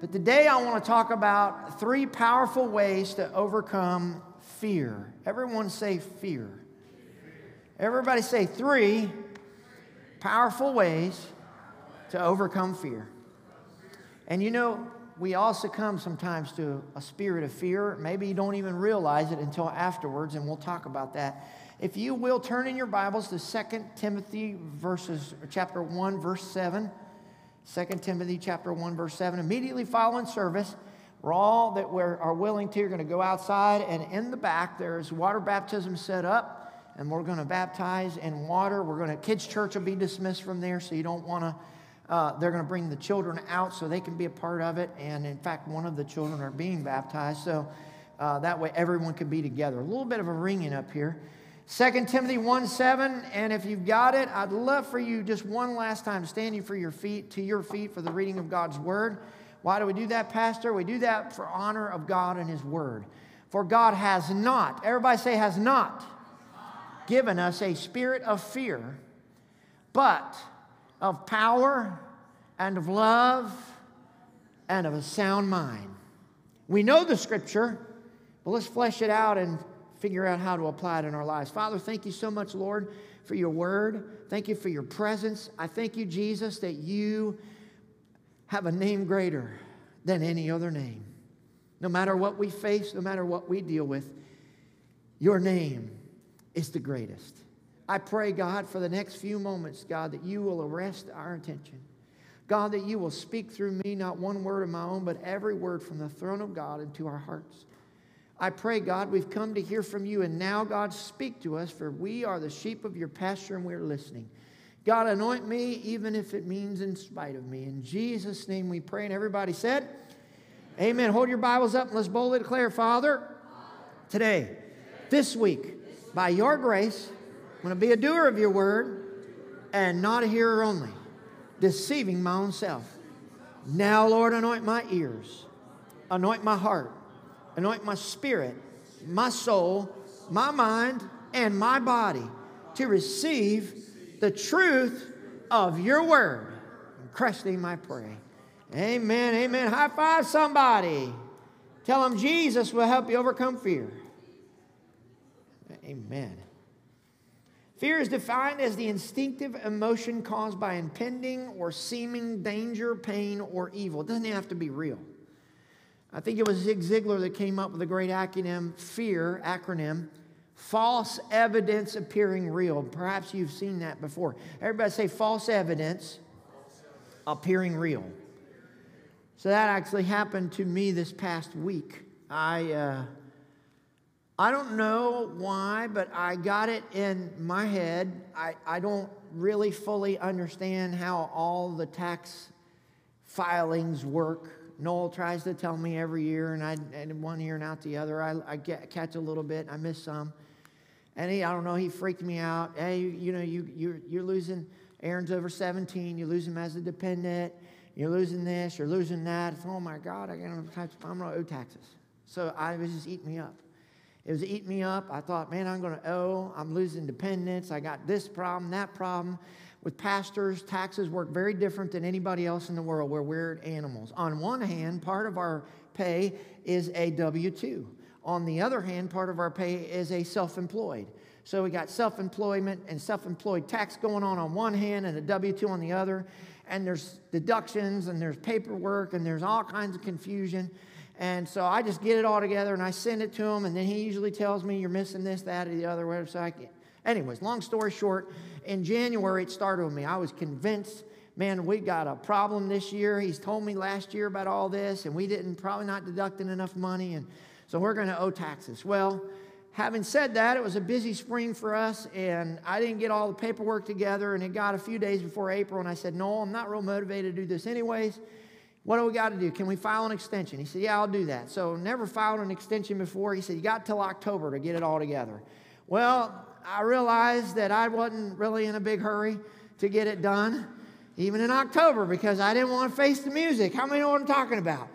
But today I want to talk about three powerful ways to overcome fear. Everyone say fear. Everybody say three powerful ways to overcome fear. And you know, we all succumb sometimes to a spirit of fear. Maybe you don't even realize it until afterwards, and we'll talk about that. If you will, turn in your Bibles to 2 Timothy chapter 1, verse 7. 2 Timothy chapter 1, verse 7. Immediately following service, we're all that are willing to, you're going to go outside, and in the back there's water baptism set up, and we're going to baptize in water. Kids' church will be dismissed from there, so you don't want to. They're going to bring the children out so they can be a part of it. And in fact, one of the children are being baptized. So that way everyone can be together. A little bit of a ringing up here. 2 Timothy 1:7. And if you've got it, I'd love for you just one last time standing to your feet for the reading of God's word. Why do we do that, Pastor? We do that for honor of God and his word. For God has not, everybody say has not, given us a spirit of fear, but of power, and of love, and of a sound mind. We know the Scripture, but let's flesh it out and figure out how to apply it in our lives. Father, thank you so much, Lord, for your word. Thank you for your presence. I thank you, Jesus, that you have a name greater than any other name. No matter what we face, no matter what we deal with, your name is the greatest. I pray, God, for the next few moments, God, that you will arrest our attention. God, that you will speak through me, not one word of my own, but every word from the throne of God into our hearts. I pray, God, we've come to hear from you, and now, God, speak to us, for we are the sheep of your pasture, and we're listening. God, anoint me, even if it means in spite of me. In Jesus' name we pray, and everybody said, amen. Amen. Hold your Bibles up, and let's boldly declare, Father, today, this week, by your grace, I'm going to be a doer of your word and not a hearer only, deceiving my own self. Now, Lord, anoint my ears, anoint my heart, anoint my spirit, my soul, my mind, and my body to receive the truth of your word. In Christ's name I pray. Amen, amen. High five somebody. Tell them Jesus will help you overcome fear. Amen. Fear is defined as the instinctive emotion caused by impending or seeming danger, pain, or evil. It doesn't have to be real. I think it was Zig Ziglar that came up with a great acronym, FEAR, false evidence appearing real. Perhaps you've seen that before. Everybody say false evidence appearing real. So that actually happened to me this past week. I don't know why, but I got it in my head. I don't really fully understand how all the tax filings work. Noel tries to tell me every year, and one ear and out the other. I catch a little bit. I miss some. And I don't know, he freaked me out. Hey, you know, you're losing. Aaron's over 17. You lose him as a dependent. You're losing this. You're losing that. It's, oh, my God. I'm going to owe taxes. So it was just eating me up. It was eating me up. I thought, man, I'm going to owe. I'm losing dependence. I got this problem, that problem. With pastors, taxes work very different than anybody else in the world. We're weird animals. On one hand, part of our pay is a W-2. On the other hand, part of our pay is a self-employed. So we got self-employment and self-employed tax going on one hand and a W-2 on the other. And there's deductions and there's paperwork and there's all kinds of confusion. And so I just get it all together, and I send it to him, and then he usually tells me, you're missing this, that, or the other, whatever. So anyways, long story short, in January, it started with me. I was convinced, man, we got a problem this year. He's told me last year about all this, and we didn't, probably not deducting enough money, and so we're going to owe taxes. Well, having said that, it was a busy spring for us, and I didn't get all the paperwork together, and it got a few days before April, and I said, no, I'm not real motivated to do this anyways. What do we got to do? Can we file an extension? He said, yeah, I'll do that. So never filed an extension before. He said, you got till October to get it all together. Well, I realized that I wasn't really in a big hurry to get it done, even in October, because I didn't want to face the music. How many know what I'm talking about?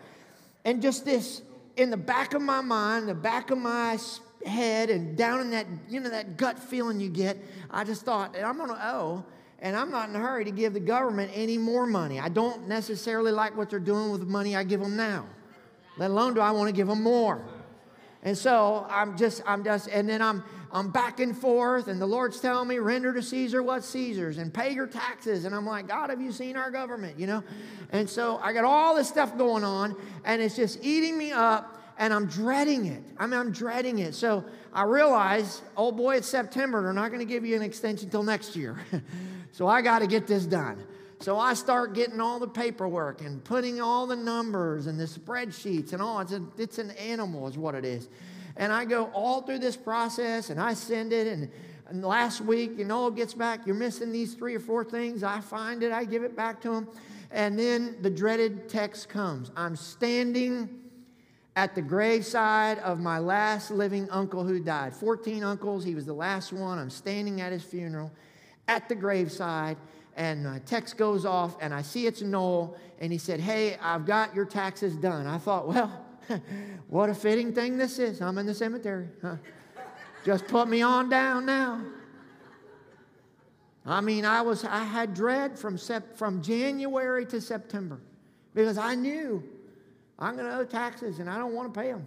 And just this, in the back of my mind, the back of my head, and down in that, you know, that gut feeling you get, I just thought, I'm going to owe. And I'm not in a hurry to give the government any more money. I don't necessarily like what they're doing with the money I give them now, let alone do I want to give them more. And so I'm back and forth, and the Lord's telling me, render to Caesar what's Caesar's, and pay your taxes. And I'm like, God, have you seen our government, you know? And so I got all this stuff going on, and it's just eating me up, and I'm dreading it. I mean, I'm dreading it. So I realize, oh boy, it's September. They're not going to give you an extension till next year. So I got to get this done. So I start getting all the paperwork and putting all the numbers and the spreadsheets and all. It's an animal is what it is. And I go all through this process, and I send it. And last week, you know, it gets back. You're missing these 3 or 4 things. I find it. I give it back to them. And then the dreaded text comes. I'm standing at the graveside of my last living uncle who died. 14 uncles. He was the last one. I'm standing at his funeral at the graveside. And my text goes off, and I see it's Noel, and he said, hey, I've got your taxes done. I thought, well, what a fitting thing this is. I'm in the cemetery. Huh? Just put me on down now. I mean, I had dread from January to September because I knew I'm going to owe taxes, and I don't want to pay them.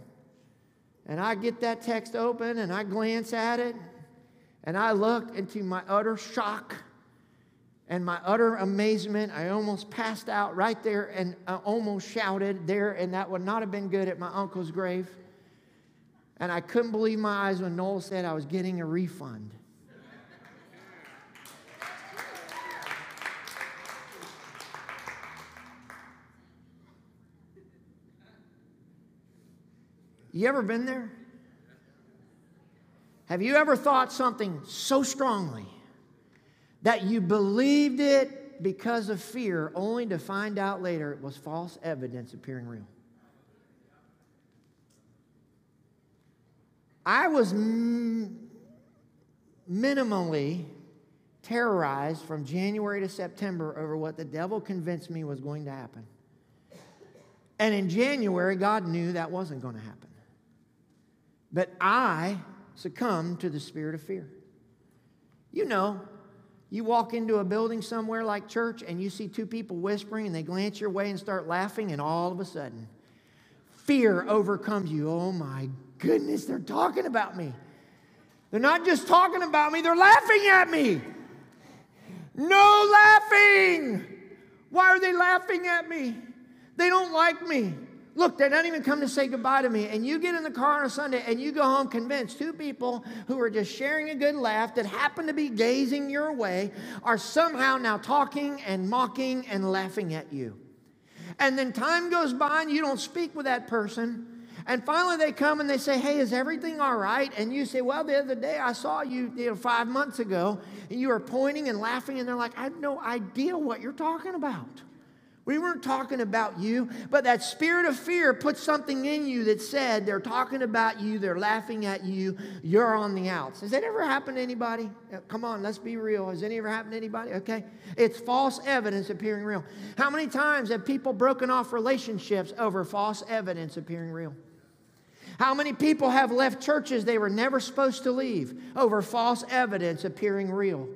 And I get that text open, and I glance at it, and I look into my utter shock and my utter amazement. I almost passed out right there, and I almost shouted there, and that would not have been good at my uncle's grave. And I couldn't believe my eyes when Noel said I was getting a refund. You ever been there? Have you ever thought something so strongly that you believed it because of fear, only to find out later it was false evidence appearing real? I was minimally terrorized from January to September over what the devil convinced me was going to happen. And in January, God knew that wasn't going to happen. But I succumbed to the spirit of fear. You know, you walk into a building somewhere like church, and you see 2 people whispering, and they glance your way and start laughing, and all of a sudden, fear overcomes you. Oh my goodness, they're talking about me. They're not just talking about me, they're laughing at me. No laughing. Why are they laughing at me? They don't like me. Look, they don't even come to say goodbye to me. And you get in the car on a Sunday, and you go home convinced 2 people who are just sharing a good laugh that happen to be gazing your way are somehow now talking and mocking and laughing at you. And then time goes by, and you don't speak with that person. And finally they come, and they say, hey, is everything all right? And you say, well, the other day I saw you, 5 months ago, and you were pointing and laughing. And they're like, I have no idea what you're talking about. We weren't talking about you, but that spirit of fear put something in you that said they're talking about you, they're laughing at you, you're on the outs. Has that ever happened to anybody? Come on, let's be real. Has that ever happened to anybody? Okay. It's false evidence appearing real. How many times have people broken off relationships over false evidence appearing real? How many people have left churches they were never supposed to leave over false evidence appearing real?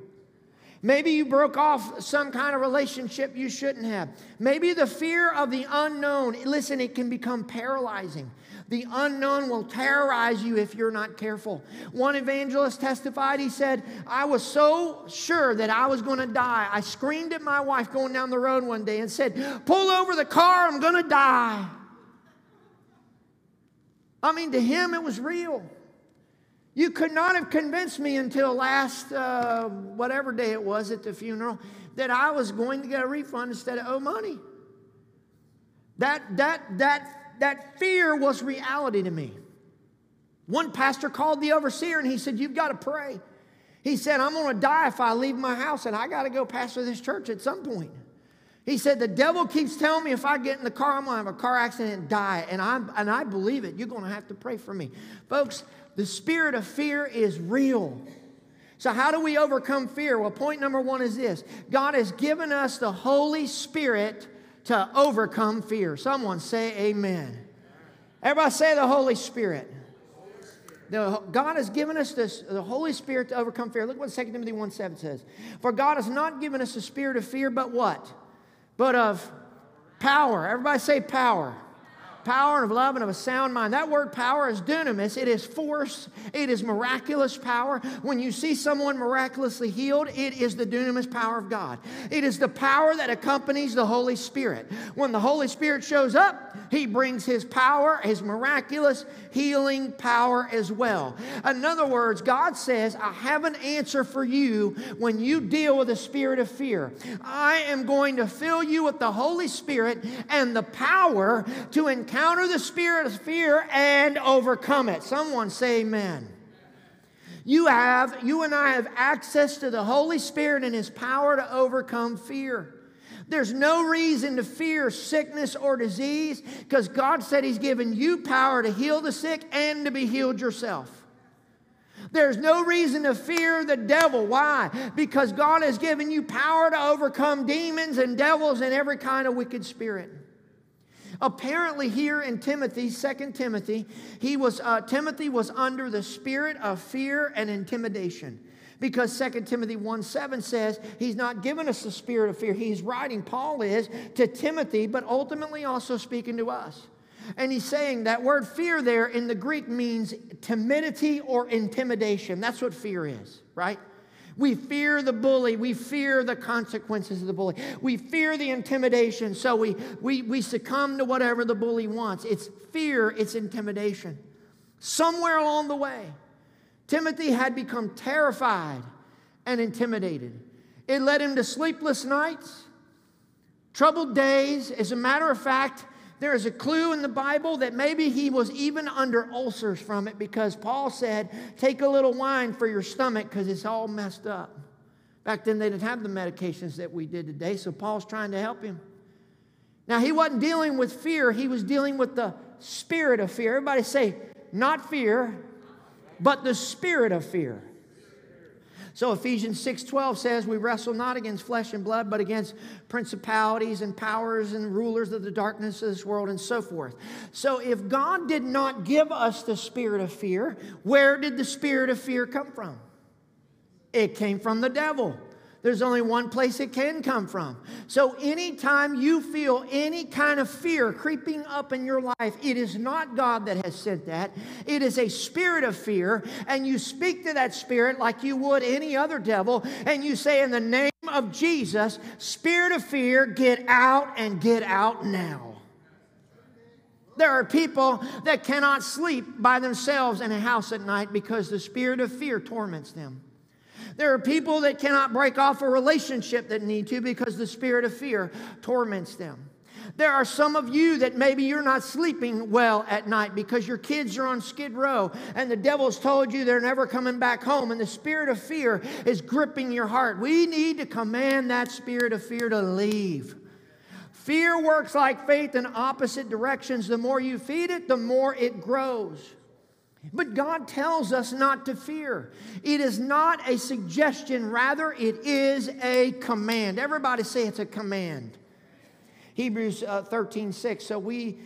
Maybe you broke off some kind of relationship you shouldn't have. Maybe the fear of the unknown, listen, it can become paralyzing. The unknown will terrorize you if you're not careful. One evangelist testified, he said, I was so sure that I was going to die. I screamed at my wife going down the road one day and said, pull over the car, I'm going to die. I mean, to him it was real. You could not have convinced me until last whatever day it was at the funeral that I was going to get a refund instead of owe money. That fear was reality to me. One pastor called the overseer, and he said, you've got to pray. He said, I'm going to die if I leave my house, and I got to go pastor this church at some point. He said, the devil keeps telling me if I get in the car, I'm going to have a car accident and die, and I believe it. You're going to have to pray for me. Folks, the spirit of fear is real. So how do we overcome fear? Well, point number one is this. God has given us the Holy Spirit to overcome fear. Someone say amen. Everybody say the Holy Spirit. God has given us the Holy Spirit to overcome fear. Look what 2 Timothy 1:7 says. For God has not given us a spirit of fear, but what? But of power. Everybody say power. Power and of love and of a sound mind. That word power is dunamis. It is force. It is miraculous power. When you see someone miraculously healed, it is the dunamis power of God. It is the power that accompanies the Holy Spirit. When the Holy Spirit shows up, He brings His power, His miraculous healing power as well. In other words, God says, I have an answer for you when you deal with the spirit of fear. I am going to fill you with the Holy Spirit and the power to encounter the spirit of fear and overcome it. Someone say amen. You and I have access to the Holy Spirit and His power to overcome fear. There's no reason to fear sickness or disease because God said He's given you power to heal the sick and to be healed yourself. There's no reason to fear the devil. Why? Because God has given you power to overcome demons and devils and every kind of wicked spirit. Apparently here in Timothy, 2 Timothy, Timothy was under the spirit of fear and intimidation because 2 Timothy 1:7 says he's not given us the spirit of fear. He's writing, Paul is, to Timothy, but ultimately also speaking to us. And he's saying that word fear there in the Greek means timidity or intimidation. That's what fear is, right? We fear the bully. We fear the consequences of the bully. We fear the intimidation, so we succumb to whatever the bully wants. It's fear, it's intimidation. Somewhere along the way, Timothy had become terrified and intimidated. It led him to sleepless nights, troubled days. As a matter of fact, there is a clue in the Bible that maybe he was even under ulcers from it because Paul said, take a little wine for your stomach because it's all messed up. Back then, they didn't have the medications that we did today, so Paul's trying to help him. Now, he wasn't dealing with fear. He was dealing with the spirit of fear. Everybody say, not fear, but the spirit of fear. So Ephesians 6:12 says, we wrestle not against flesh and blood, but against principalities and powers and rulers of the darkness of this world and so forth. So if God did not give us the spirit of fear, where did the spirit of fear come from? It came from the devil. There's only one place it can come from. So anytime you feel any kind of fear creeping up in your life, it is not God that has sent that. It is a spirit of fear, and you speak to that spirit like you would any other devil, and you say, in the name of Jesus, spirit of fear, get out and get out now. There are people that cannot sleep by themselves in a house at night because the spirit of fear torments them. There are people that cannot break off a relationship that need to because the spirit of fear torments them. There are some of you that maybe you're not sleeping well at night because your kids are on Skid Row and the devil's told you they're never coming back home and the spirit of fear is gripping your heart. We need to command that spirit of fear to leave. Fear works like faith in opposite directions. The more you feed it, the more it grows. But God tells us not to fear. It is not a suggestion. Rather, it is a command. Everybody say it's a command. Hebrews 13:6.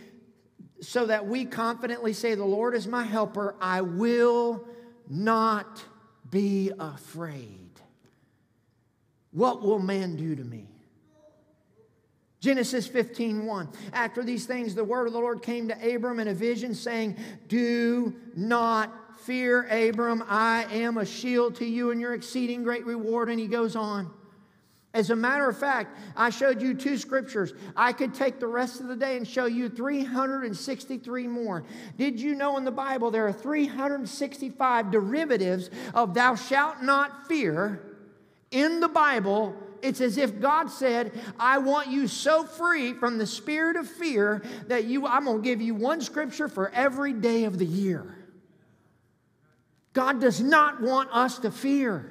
So that we confidently say, the Lord is my helper. I will not be afraid. What will man do to me? Genesis 15:1. After these things, the word of the Lord came to Abram in a vision, saying, do not fear, Abram. I am a shield to you and your exceeding great reward. And he goes on. As a matter of fact, I showed you two scriptures. I could take the rest of the day and show you 363 more. Did you know in the Bible there are 365 derivatives of thou shalt not fear in the Bible? It's as if God said, I want you so free from the spirit of fear that I'm going to give you one scripture for every day of the year. God does not want us to fear.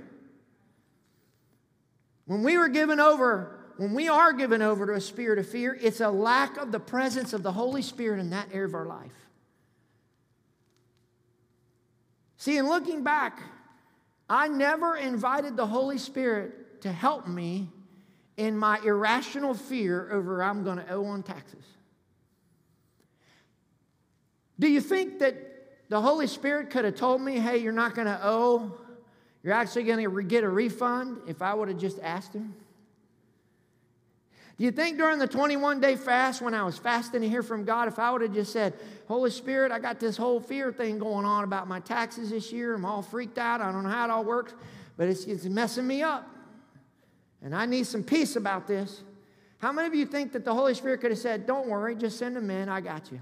When we are given over to a spirit of fear, it's a lack of the presence of the Holy Spirit in that area of our life. See, in looking back, I never invited the Holy Spirit to help me in my irrational fear over I'm going to owe on taxes. Do you think that The Holy Spirit could have told me, hey, you're not going to owe. You're actually going to get a refund if I would have just asked him. Do you think during the 21-day fast, when I was fasting to hear from God, if I would have just said, Holy Spirit, I got this whole fear thing going on about my taxes this year. I'm all freaked out. I don't know how it all works, but it's messing me up, and I need some peace about this. How many of you think that the Holy Spirit could have said, don't worry, just send them in. I got you.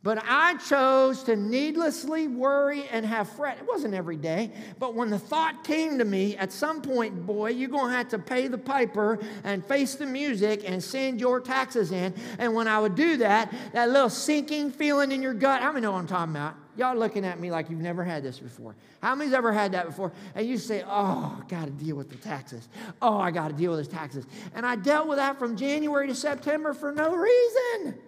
But I chose to needlessly worry and have fret. It wasn't every day, but when the thought came to me, at some point, boy, you're going to have to pay the piper and face the music and send your taxes in. And when I would do that, that little sinking feeling in your gut, how many know what I'm talking about? Y'all looking at me like you've never had this before. How many's ever had that before? And you say, oh, I got to deal with the taxes. Oh, I got to deal with those taxes. And I dealt with that from January to September for no reason.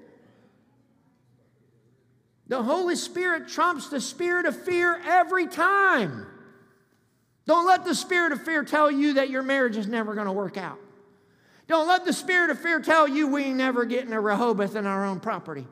The Holy Spirit trumps the spirit of fear every time. Don't let the spirit of fear tell you that your marriage is never going to work out. Don't let the spirit of fear tell you we ain't never getting a Rehoboth in our own property.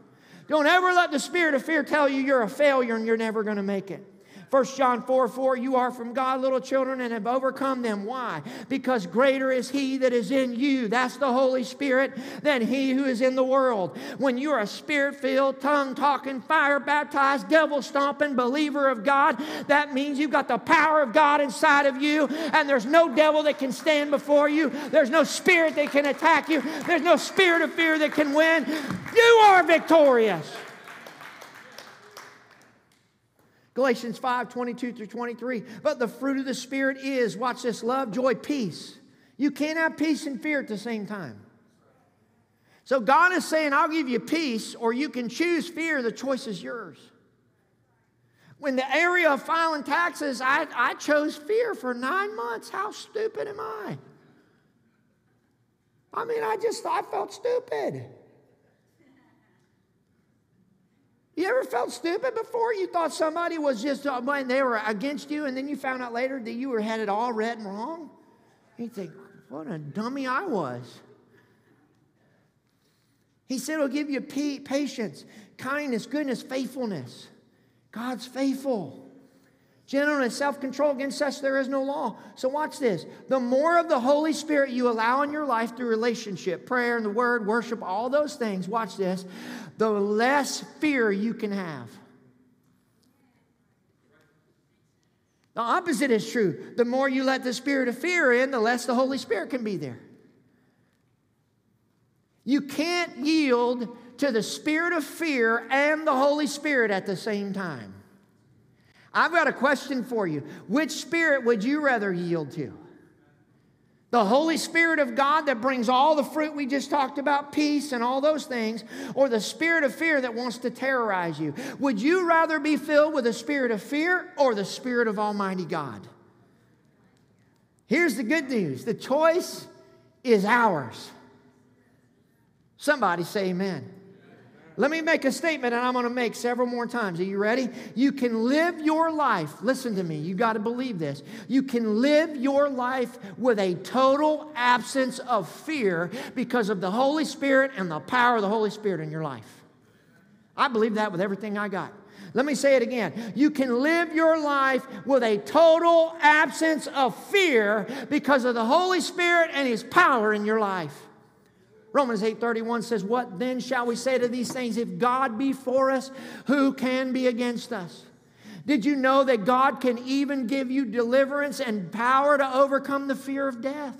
Don't ever let the spirit of fear tell you you're a failure and you're never going to make it. 1 John 4:4, you are from God, little children, and have overcome them. Why? Because greater is he that is in you, that's the Holy Spirit, than he who is in the world. When you're a spirit-filled, tongue-talking, fire-baptized, devil-stomping believer of God, that means you've got the power of God inside of you, and there's no devil that can stand before you. There's no spirit that can attack you. There's no spirit of fear that can win. You are victorious. Galatians 5:22-23, but the fruit of the Spirit is, watch this, love, joy, peace. You can't have peace and fear at the same time. So God is saying, I'll give you peace, or you can choose fear. The choice is yours. When the area of filing taxes, I chose fear for 9 months. How stupid am I? I mean, I felt stupid. You ever felt stupid before? You thought somebody was they were against you, and then you found out later that you had it all right and wrong? You think, what a dummy I was. He said, I'll give you patience, kindness, goodness, faithfulness. God's faithful. Gentleness, self-control, against such there is no law. So watch this. The more of the Holy Spirit you allow in your life through relationship, prayer and the Word, worship, all those things, watch this, the less fear you can have. The opposite is true. The more you let the spirit of fear in, the less the Holy Spirit can be there. You can't yield to the spirit of fear and the Holy Spirit at the same time. I've got a question for you. Which spirit would you rather yield to? The Holy Spirit of God that brings all the fruit we just talked about, peace and all those things, or the spirit of fear that wants to terrorize you? Would you rather be filled with the spirit of fear or the spirit of Almighty God? Here's the good news. The choice is ours. Somebody say amen. Let me make a statement, and I'm going to make several more times. Are you ready? You can live your life. Listen to me. You've got to believe this. You can live your life with a total absence of fear because of the Holy Spirit and the power of the Holy Spirit in your life. I believe that with everything I got. Let me say it again. You can live your life with a total absence of fear because of the Holy Spirit and His power in your life. Romans 8:31 says, what then shall we say to these things? If God be for us, who can be against us? Did you know that God can even give you deliverance and power to overcome the fear of death?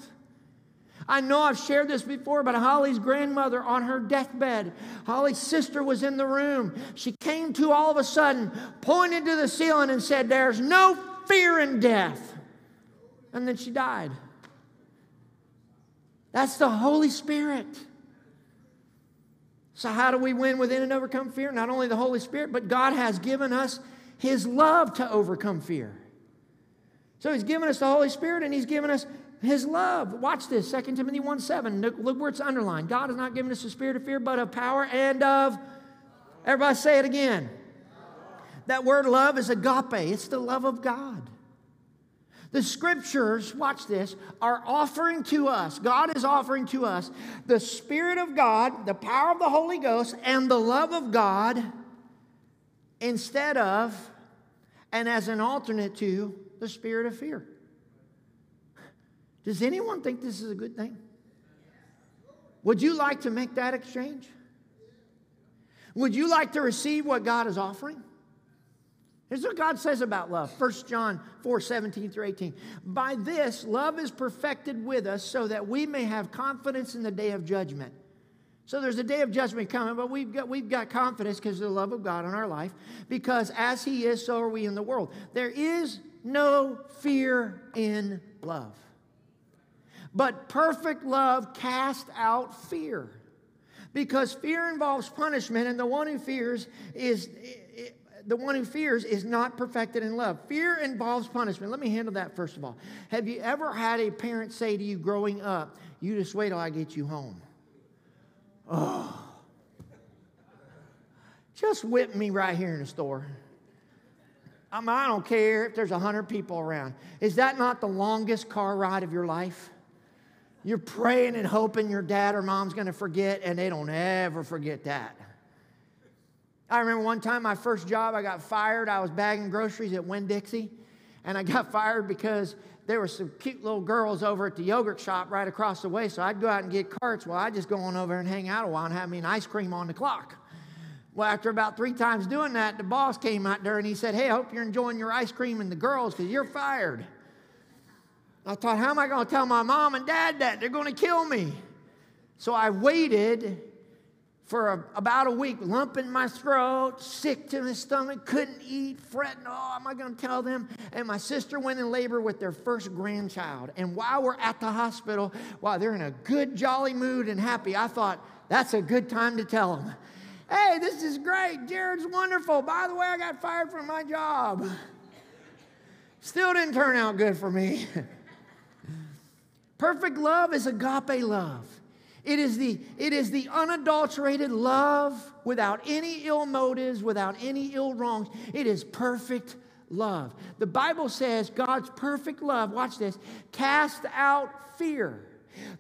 I know I've shared this before, but Holly's grandmother on her deathbed, Holly's sister was in the room. She came to all of a sudden, pointed to the ceiling and said, there's no fear in death. And then she died. That's the Holy Spirit. So how do we win within and overcome fear? Not only the Holy Spirit, but God has given us His love to overcome fear. So He's given us the Holy Spirit and He's given us His love. Watch this, 2 Timothy 1:7. Look where it's underlined. God has not given us a spirit of fear, but of power and of... Everybody say it again. That word love is agape. It's the love of God. The Scriptures, watch this, are offering to us, God is offering to us the Spirit of God, the power of the Holy Ghost, and the love of God instead of, and as an alternate to, the spirit of fear. Does anyone think this is a good thing? Would you like to make that exchange? Would you like to receive what God is offering? Here's what God says about love. 1 John 4:17 through 18. By this, love is perfected with us so that we may have confidence in the day of judgment. So there's a day of judgment coming, but we've got confidence because of the love of God in our life. Because as He is, so are we in the world. There is no fear in love. But perfect love casts out fear. Because fear involves punishment, and the one who fears is... The one who fears is not perfected in love. Fear involves punishment. Let me handle that first of all. Have you ever had a parent say to you growing up, "You just wait till I get you home"? Oh, just whip me right here in the store. I don't care if there's 100 people around. Is that not the longest car ride of your life? You're praying and hoping your dad or mom's going to forget, and they don't ever forget that. I remember one time, my first job, I got fired. I was bagging groceries at Winn-Dixie, and I got fired because there were some cute little girls over at the yogurt shop right across the way, so I'd go out and get carts. Well, I'd just go on over and hang out a while and have me an ice cream on the clock. Well, after about 3 times doing that, the boss came out there, and he said, "Hey, I hope you're enjoying your ice cream and the girls because you're fired." I thought, how am I going to tell my mom and dad that? They're going to kill me. So I waited for about a week, lump in my throat, sick to my stomach, couldn't eat, fretting, oh, am I going to tell them? And my sister went in labor with their first grandchild. And while we're at the hospital, while they're in a good, jolly mood and happy, I thought, that's a good time to tell them. Hey, this is great. Jared's wonderful. By the way, I got fired from my job. Still didn't turn out good for me. Perfect love is agape love. It is the unadulterated love without any ill motives, without any ill wrongs. It is perfect love. The Bible says God's perfect love, watch this, cast out fear.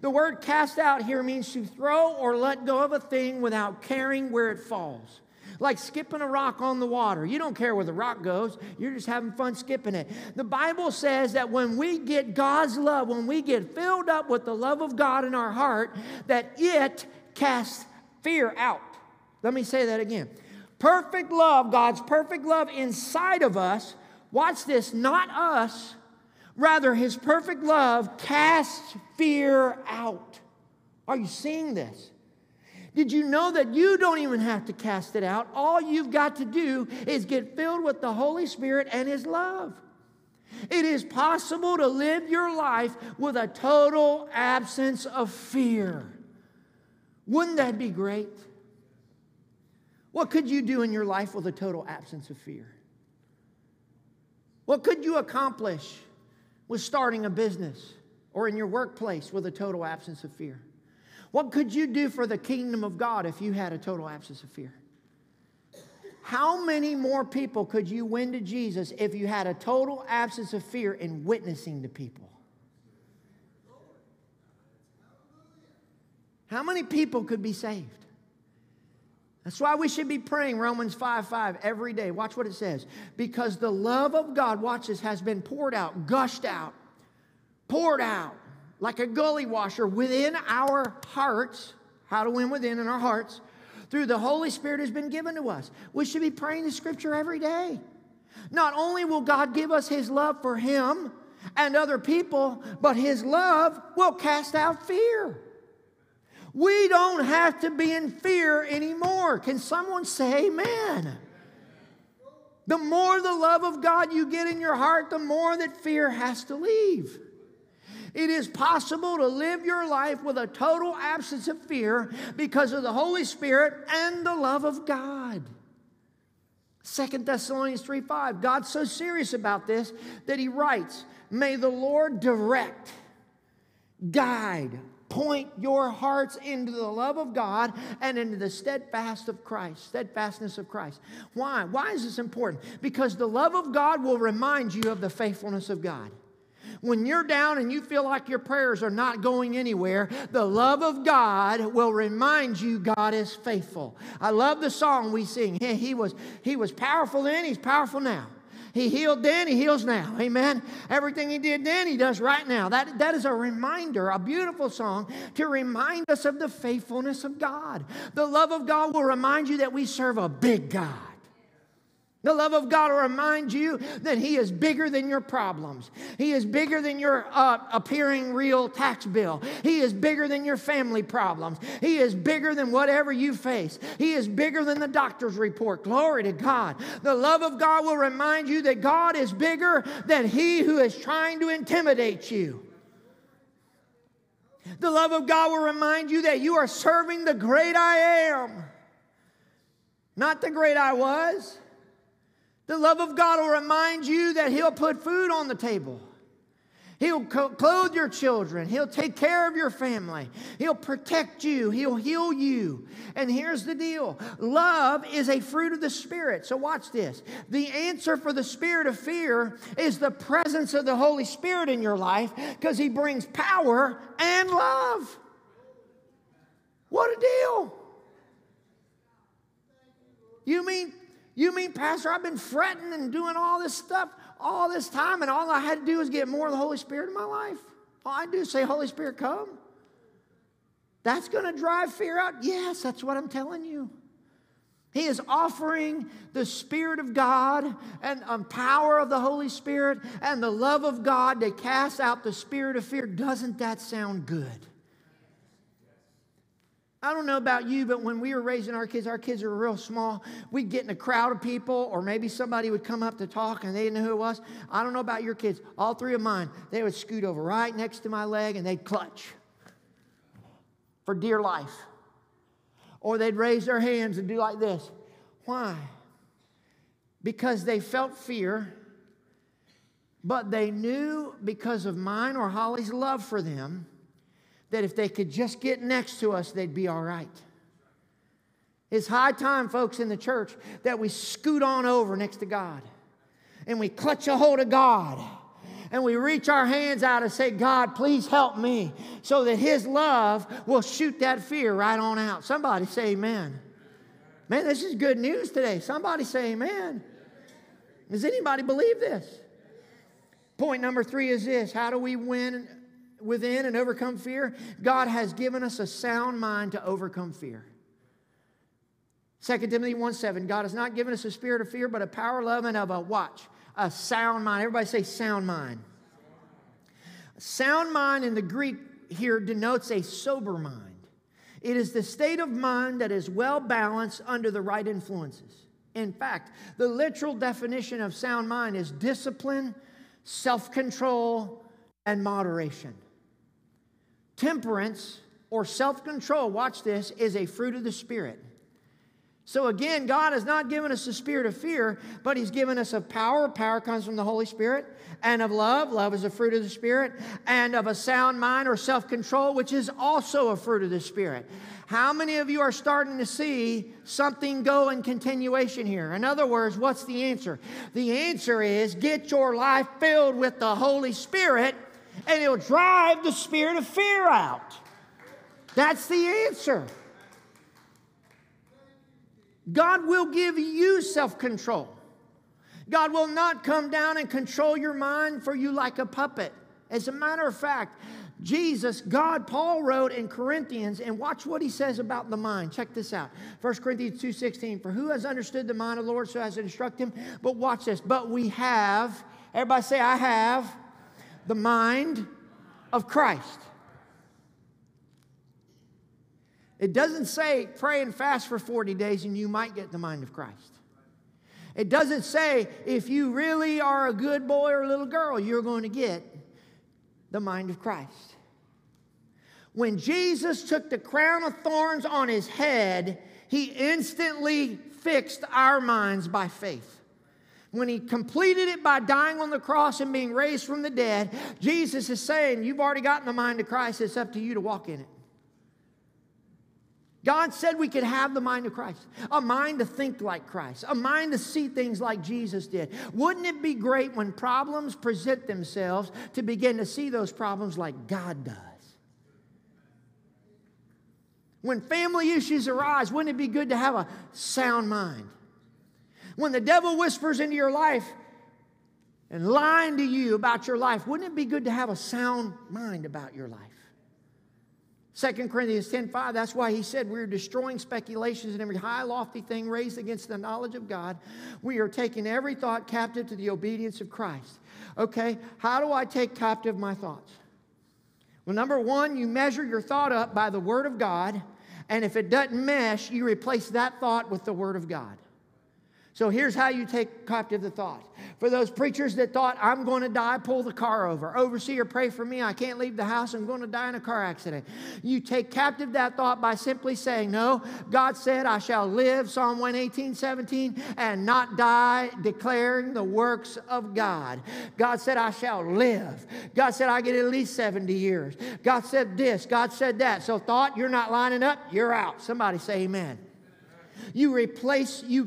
The word cast out here means to throw or let go of a thing without caring where it falls. Like skipping a rock on the water. You don't care where the rock goes. You're just having fun skipping it. The Bible says that when we get God's love, when we get filled up with the love of God in our heart, that it casts fear out. Let me say that again. Perfect love, God's perfect love inside of us, watch this, not us, rather His perfect love casts fear out. Are you seeing this? Did you know that you don't even have to cast it out? All you've got to do is get filled with the Holy Spirit and His love. It is possible to live your life with a total absence of fear. Wouldn't that be great? What could you do in your life with a total absence of fear? What could you accomplish with starting a business or in your workplace with a total absence of fear? What could you do for the kingdom of God if you had a total absence of fear? How many more people could you win to Jesus if you had a total absence of fear in witnessing to people? How many people could be saved? That's why we should be praying Romans 5:5 every day. Watch what it says. Because the love of God, watch this, has been poured out, gushed out, poured out. Like a gully washer within our hearts, how to win within in our hearts, through the Holy Spirit has been given to us. We should be praying the Scripture every day. Not only will God give us His love for Him and other people, but His love will cast out fear. We don't have to be in fear anymore. Can someone say amen? The more the love of God you get in your heart, the more that fear has to leave. It is possible to live your life with a total absence of fear because of the Holy Spirit and the love of God. 2 Thessalonians 3:5, God's so serious about this that He writes, "May the Lord direct, guide, point your hearts into the love of God and into the steadfastness of Christ." Why? Why is this important? Because the love of God will remind you of the faithfulness of God. When you're down and you feel like your prayers are not going anywhere, the love of God will remind you God is faithful. I love the song we sing. He was powerful then, He's powerful now. He healed then, He heals now. Amen. Everything He did then, He does right now. That is a reminder, a beautiful song to remind us of the faithfulness of God. The love of God will remind you that we serve a big God. The love of God will remind you that He is bigger than your problems. He is bigger than your appearing real tax bill. He is bigger than your family problems. He is bigger than whatever you face. He is bigger than the doctor's report. Glory to God. The love of God will remind you that God is bigger than he who is trying to intimidate you. The love of God will remind you that you are serving the great I am, not the great I was. The love of God will remind you that He'll put food on the table. He'll clothe your children. He'll take care of your family. He'll protect you. He'll heal you. And here's the deal. Love is a fruit of the Spirit. So watch this. The answer for the spirit of fear is the presence of the Holy Spirit in your life because He brings power and love. What a deal. You mean, Pastor, I've been fretting and doing all this stuff all this time, and all I had to do was get more of the Holy Spirit in my life? All I do is say, Holy Spirit, come. That's going to drive fear out? Yes, that's what I'm telling you. He is offering the Spirit of God and power of the Holy Spirit and the love of God to cast out the spirit of fear. Doesn't that sound good? I don't know about you, but when we were raising our kids were real small, we'd get in a crowd of people, or maybe somebody would come up to talk and they didn't know who it was. I don't know about your kids. All three of mine, they would scoot over right next to my leg and they'd clutch for dear life. Or they'd raise their hands and do like this. Why? Because they felt fear, but they knew because of mine or Holly's love for them that if they could just get next to us, they'd be all right. It's high time, folks, in the church that we scoot on over next to God and we clutch a hold of God and we reach our hands out and say, God, please help me, so that His love will shoot that fear right on out. Somebody say amen. Man, this is good news today. Somebody say amen. Does anybody believe this? Point number 3 is this. How do we win within and overcome fear? God has given us a sound mind to overcome fear. 2 Timothy 1:7, God has not given us a spirit of fear, but a power, love, and of a, watch, a sound mind. Everybody say sound mind. Sound mind in the Greek here denotes a sober mind. It is the state of mind that is well balanced under the right influences. In fact, the literal definition of sound mind is discipline, self-control, and moderation. Temperance or self-control, watch this, is a fruit of the Spirit. So again, God has not given us the spirit of fear, but He's given us of power. Power comes from the Holy Spirit. And of love. Love is a fruit of the Spirit. And of a sound mind or self-control, which is also a fruit of the Spirit. How many of you are starting to see something go in continuation here? In other words, what's the answer? The answer is get your life filled with the Holy Spirit, and it'll drive the spirit of fear out. That's the answer. God will give you self-control. God will not come down and control your mind for you like a puppet. As a matter of fact, Jesus, God, Paul wrote in Corinthians, and watch what he says about the mind. Check this out. 1 Corinthians 2:16, for who has understood the mind of the Lord so as to instruct him? But watch this. But we have, everybody say, I have the mind of Christ. It doesn't say pray and fast for 40 days and you might get the mind of Christ. It doesn't say if you really are a good boy or a little girl, you're going to get the mind of Christ. When Jesus took the crown of thorns on His head, He instantly fixed our minds by faith. When He completed it by dying on the cross and being raised from the dead, Jesus is saying, you've already gotten the mind of Christ. It's up to you to walk in it. God said we could have the mind of Christ, a mind to think like Christ, a mind to see things like Jesus did. Wouldn't it be great when problems present themselves to begin to see those problems like God does? When family issues arise, wouldn't it be good to have a sound mind? When the devil whispers into your life and lying to you about your life, wouldn't it be good to have a sound mind about your life? 2 Corinthians 10:5, that's why he said we're destroying speculations and every high lofty thing raised against the knowledge of God. We are taking every thought captive to the obedience of Christ. Okay, how do I take captive my thoughts? Well, number one, you measure your thought up by the Word of God, and if it doesn't mesh, you replace that thought with the Word of God. So here's how you take captive the thought. For those preachers that thought, I'm going to die, pull the car over. Overseer, pray for me. I can't leave the house. I'm going to die in a car accident. You take captive that thought by simply saying, no, God said, I shall live, Psalm 118:17, and not die, declaring the works of God. God said, I shall live. God said, I get at least 70 years. God said this. God said that. So thought, you're not lining up, you're out. Somebody say amen. You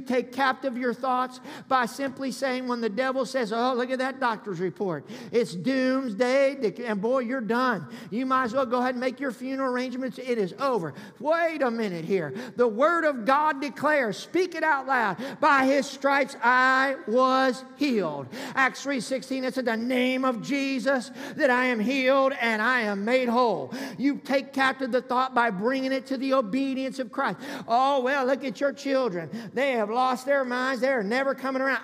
take captive your thoughts by simply saying when the devil says, oh, look at that doctor's report. It's doomsday, and boy, you're done. You might as well go ahead and make your funeral arrangements. It is over. Wait a minute here. The Word of God declares, speak it out loud, by His stripes I was healed. Acts 3:16, it's in the name of Jesus that I am healed and I am made whole. You take captive the thought by bringing it to the obedience of Christ. Oh, well, look at your children. They have lost their minds. They are never coming around.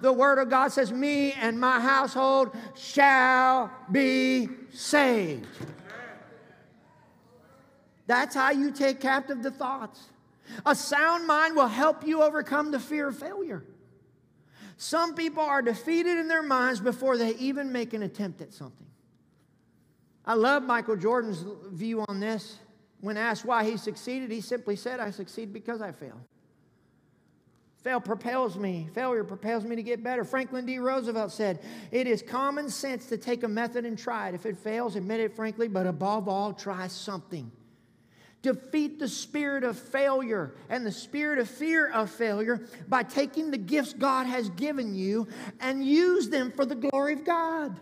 The Word of God says, me and my household shall be saved. That's how you take captive the thoughts. A sound mind will help you overcome the fear of failure. Some people are defeated in their minds before they even make an attempt at something. I love Michael Jordan's view on this. When asked why he succeeded, he simply said, I succeed because I fail. Failure propels me to get better. Franklin D. Roosevelt said, it is common sense to take a method and try it. If it fails, admit it frankly, but above all, try something. Defeat the spirit of failure and the spirit of fear of failure by taking the gifts God has given you and use them for the glory of God.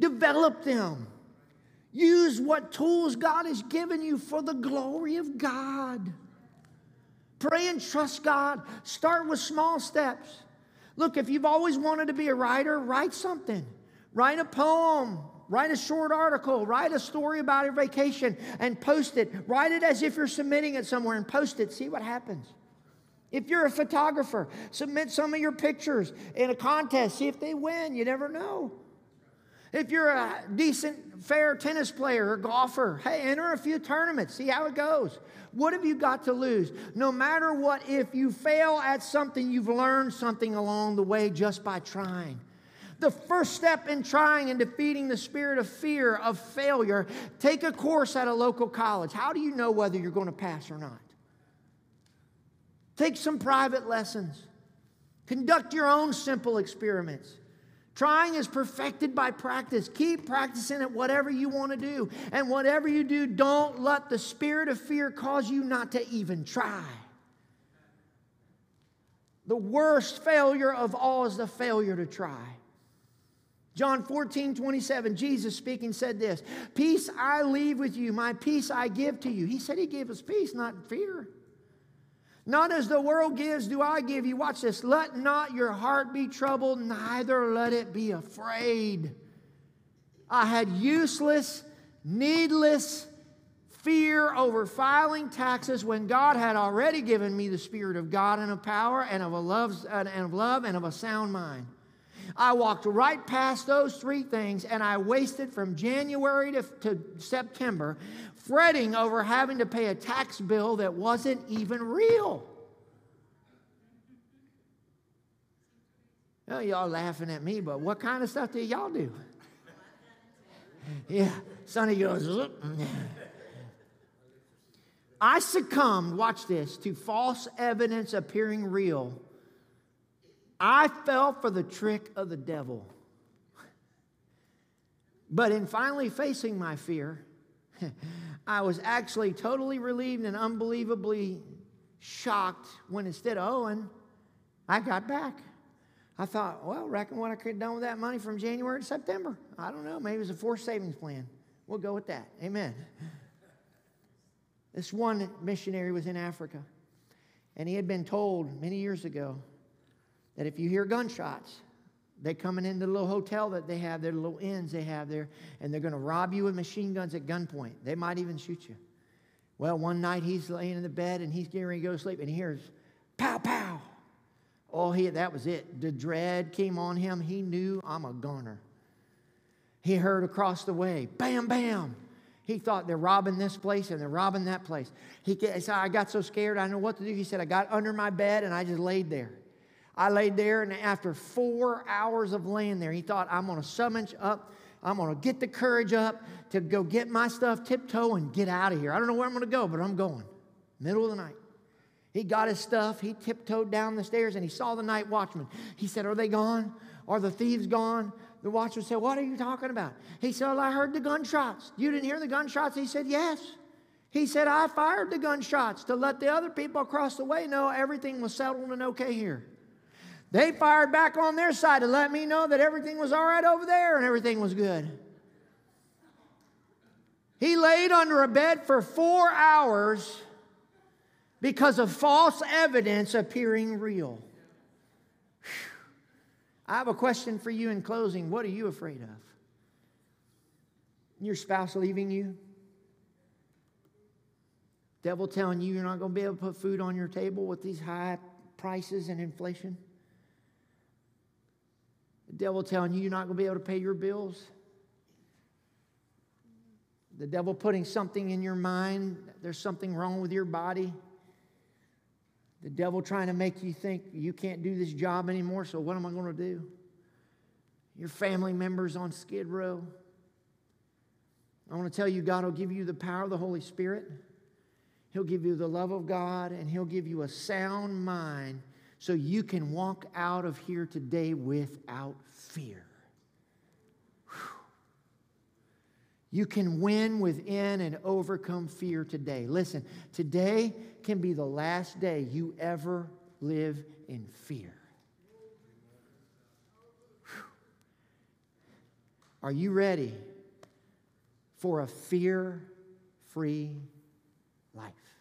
Develop them. Use what tools God has given you for the glory of God. Pray and trust God. Start with small steps. Look, if you've always wanted to be a writer, write something. Write a poem. Write a short article. Write a story about a vacation and post it. Write it as if you're submitting it somewhere and post it. See what happens. If you're a photographer, submit some of your pictures in a contest. See if they win. You never know. If you're a decent, fair tennis player or golfer, hey, enter a few tournaments. See how it goes. What have you got to lose? No matter what, if you fail at something, you've learned something along the way just by trying. The first step in trying and defeating the spirit of fear of failure, take a course at a local college. How do you know whether you're going to pass or not? Take some private lessons. Conduct your own simple experiments. Trying is perfected by practice. Keep practicing at whatever you want to do. And whatever you do, don't let the spirit of fear cause you not to even try. The worst failure of all is the failure to try. John 14:27, Jesus speaking said this, peace I leave with you, my peace I give to you. He said He gave us peace, not fear. Not as the world gives, do I give you. Watch this. Let not your heart be troubled, neither let it be afraid. I had useless, needless fear over filing taxes when God had already given me the Spirit of God and of power and of love and of a sound mind. I walked right past those three things, and I wasted from January to September fretting over having to pay a tax bill that wasn't even real. Well, y'all laughing at me, but what kind of stuff do y'all do? Yeah, Sonny goes, I succumbed, watch this, to false evidence appearing real. I fell for the trick of the devil. But in finally facing my fear, I was actually totally relieved and unbelievably shocked when instead of owing, I got back. I thought, well, reckon what I could have done with that money from January to September. I don't know. Maybe it was a forced savings plan. We'll go with that. Amen. This one missionary was in Africa, and he had been told many years ago that if you hear gunshots, they're coming into the little hotel that they have, their little inns they have there, and they're going to rob you with machine guns at gunpoint. They might even shoot you. Well, one night he's laying in the bed, and he's getting ready to go to sleep, and he hears, pow, pow. Oh, that was it. The dread came on him. He knew, I'm a goner. He heard across the way, bam, bam. He thought they're robbing this place and they're robbing that place. He said, I got so scared, I didn't know what to do. He said, I got under my bed and I just laid there. I laid there, and after 4 hours of laying there, he thought, I'm going to summon up. I'm going to get the courage up to go get my stuff, tiptoe, and get out of here. I don't know where I'm going to go, but I'm going. Middle of the night. He got his stuff. He tiptoed down the stairs, and he saw the night watchman. He said, are they gone? Are the thieves gone? The watchman said, what are you talking about? He said, well, I heard the gunshots. You didn't hear the gunshots? He said, yes. He said, I fired the gunshots to let the other people across the way know everything was settled and okay here. They fired back on their side to let me know that everything was all right over there and everything was good. He laid under a bed for 4 hours because of false evidence appearing real. Whew. I have a question for you in closing. What are you afraid of? Your spouse leaving you? Devil telling you you're not going to be able to put food on your table with these high prices and inflation? The devil telling you you're not going to be able to pay your bills. The devil putting something in your mind. There's something wrong with your body. The devil trying to make you think you can't do this job anymore, so what am I going to do? Your family members on Skid Row. I want to tell you, God will give you the power of the Holy Spirit. He'll give you the love of God, and He'll give you a sound mind so you can walk out of here today without fear. Whew. You can win within and overcome fear today. Listen, today can be the last day you ever live in fear. Whew. Are you ready for a fear-free life?